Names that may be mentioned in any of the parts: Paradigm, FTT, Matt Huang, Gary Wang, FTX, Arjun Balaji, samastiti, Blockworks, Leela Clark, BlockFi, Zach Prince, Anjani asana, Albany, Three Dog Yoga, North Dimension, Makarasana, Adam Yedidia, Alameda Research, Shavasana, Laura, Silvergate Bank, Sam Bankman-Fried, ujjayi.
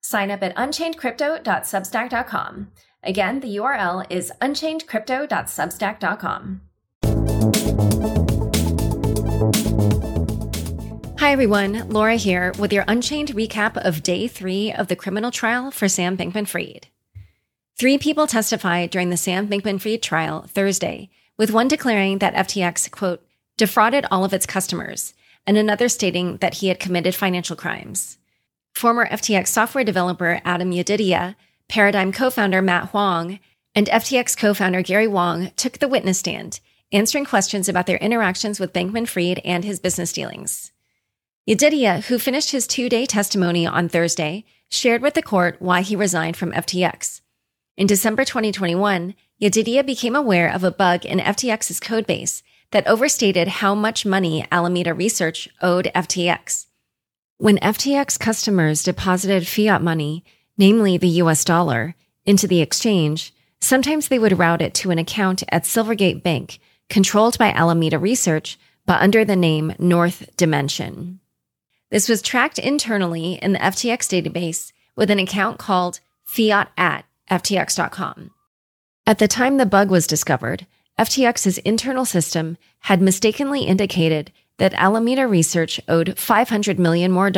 Sign up at unchainedcrypto.substack.com. Again, the URL is unchainedcrypto.substack.com. Hi, everyone. Laura here with your Unchained recap of Day 3 of the criminal trial for Sam Bankman-Fried. 3 people testified during the Sam Bankman-Fried trial Thursday, with one declaring that FTX, quote, defrauded all of its customers, and another stating that he had committed financial crimes. Former FTX software developer Adam Yedidia, Paradigm co-founder Matt Huang, and FTX co-founder Gary Wang took the witness stand, answering questions about their interactions with Bankman-Fried and his business dealings. Yedidia, who finished his 2-day testimony on Thursday, shared with the court why he resigned from FTX. In December 2021, Yedidia became aware of a bug in FTX's codebase that overstated how much money Alameda Research owed FTX. When FTX customers deposited fiat money, namely the US dollar, into the exchange, sometimes they would route it to an account at Silvergate Bank, controlled by Alameda Research, but under the name North Dimension. This was tracked internally in the FTX database with an account called fiat at ftx.com. At the time the bug was discovered, FTX's internal system had mistakenly indicated that Alameda Research owed $500 million more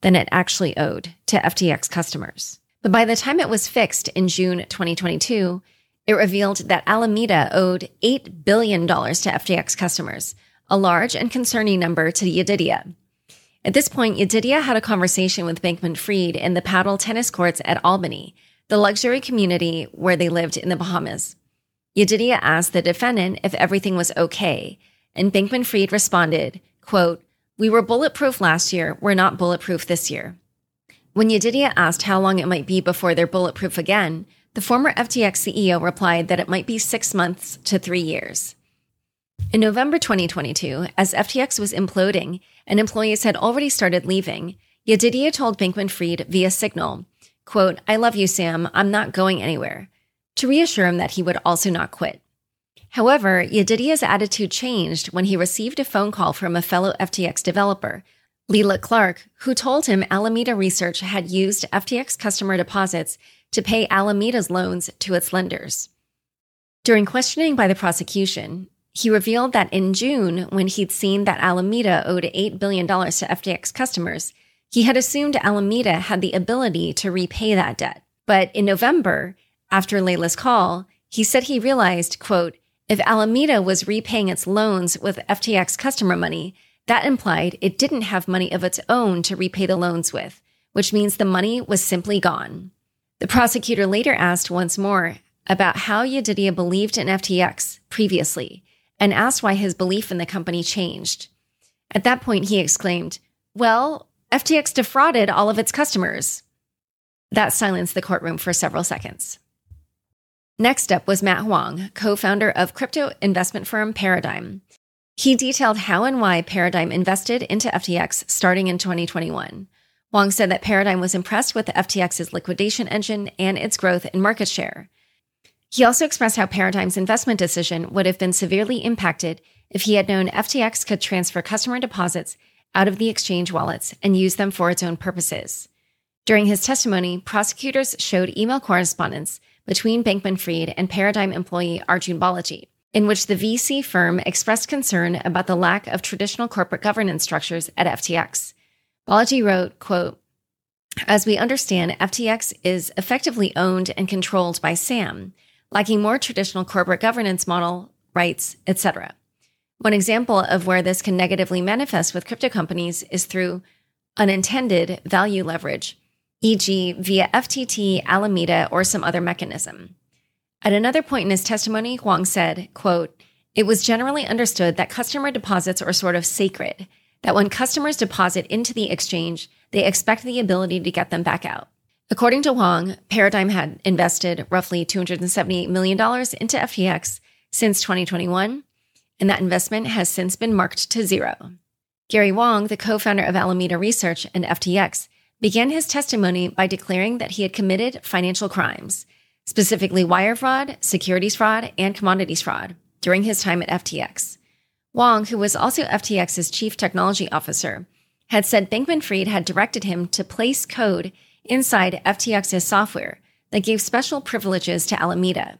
than it actually owed to FTX customers. But by the time it was fixed in June 2022, it revealed that Alameda owed $8 billion to FTX customers, a large and concerning number to Yedidia. At this point, Yedidia had a conversation with Bankman-Fried in the paddle tennis courts at Albany, the luxury community where they lived in the Bahamas. Yedidia asked the defendant if everything was okay, and Bankman-Fried responded, quote, we were bulletproof last year, we're not bulletproof this year. When Yedidia asked how long it might be before they're bulletproof again, the former FTX CEO replied that it might be 6 months to 3 years. In November 2022, as FTX was imploding and employees had already started leaving, Yedidia told Bankman-Fried via Signal, quote, I love you, Sam, I'm not going anywhere, to reassure him that he would also not quit. However, Yedidia's attitude changed when he received a phone call from a fellow FTX developer, Leela Clark, who told him Alameda Research had used FTX customer deposits to pay Alameda's loans to its lenders. During questioning by the prosecution, he revealed that in June, when he'd seen that Alameda owed $8 billion to FTX customers, he had assumed Alameda had the ability to repay that debt. But in November, after Leela's call, he said he realized, quote, if Alameda was repaying its loans with FTX customer money, that implied it didn't have money of its own to repay the loans with, which means the money was simply gone. The prosecutor later asked once more about how Yedidia believed in FTX previously and asked why his belief in the company changed. At that point, he exclaimed, well, FTX defrauded all of its customers. That silenced the courtroom for several seconds. Next up was Matt Huang, co-founder of crypto investment firm Paradigm. He detailed how and why Paradigm invested into FTX starting in 2021. Huang said that Paradigm was impressed with FTX's liquidation engine and its growth in market share. He also expressed how Paradigm's investment decision would have been severely impacted if he had known FTX could transfer customer deposits out of the exchange wallets and use them for its own purposes. During his testimony, prosecutors showed email correspondence between Bankman-Fried and Paradigm employee Arjun Balaji, in which the VC firm expressed concern about the lack of traditional corporate governance structures at FTX. Balaji wrote, quote, as we understand, FTX is effectively owned and controlled by Sam, lacking more traditional corporate governance model, rights, etc. One example of where this can negatively manifest with crypto companies is through unintended value leverage, e.g. via FTT, Alameda, or some other mechanism. At another point in his testimony, Huang said, quote, it was generally understood that customer deposits are sort of sacred, that when customers deposit into the exchange, they expect the ability to get them back out. According to Huang, Paradigm had invested roughly $278 million into FTX since 2021, and that investment has since been marked to zero. Gary Wang, the co-founder of Alameda Research and FTX, began his testimony by declaring that he had committed financial crimes, specifically wire fraud, securities fraud, and commodities fraud, during his time at FTX. Wang, who was also FTX's chief technology officer, had said Bankman-Fried had directed him to place code inside FTX's software that gave special privileges to Alameda.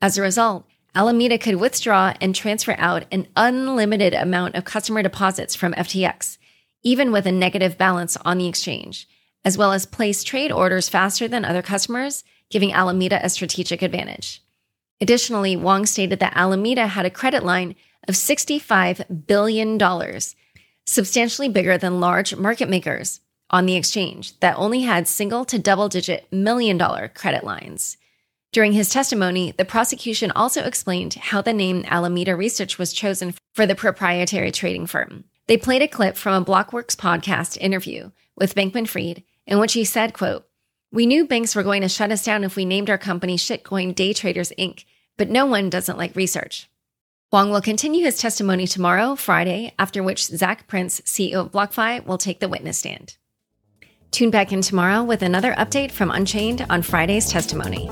As a result, Alameda could withdraw and transfer out an unlimited amount of customer deposits from FTX, even with a negative balance on the exchange, as well as place trade orders faster than other customers, giving Alameda a strategic advantage. Additionally, Wang stated that Alameda had a credit line of $65 billion, substantially bigger than large market makers on the exchange that only had single to double-digit million-dollar credit lines. During his testimony, the prosecution also explained how the name Alameda Research was chosen for the proprietary trading firm. They played a clip from a Blockworks podcast interview with Bankman-Fried in which he said, quote, "We knew banks were going to shut us down if we named our company Shitcoin Day Traders, Inc., but no one doesn't like research." Huang will continue his testimony tomorrow, Friday, after which Zach Prince, CEO of BlockFi, will take the witness stand. Tune back in tomorrow with another update from Unchained on Friday's testimony.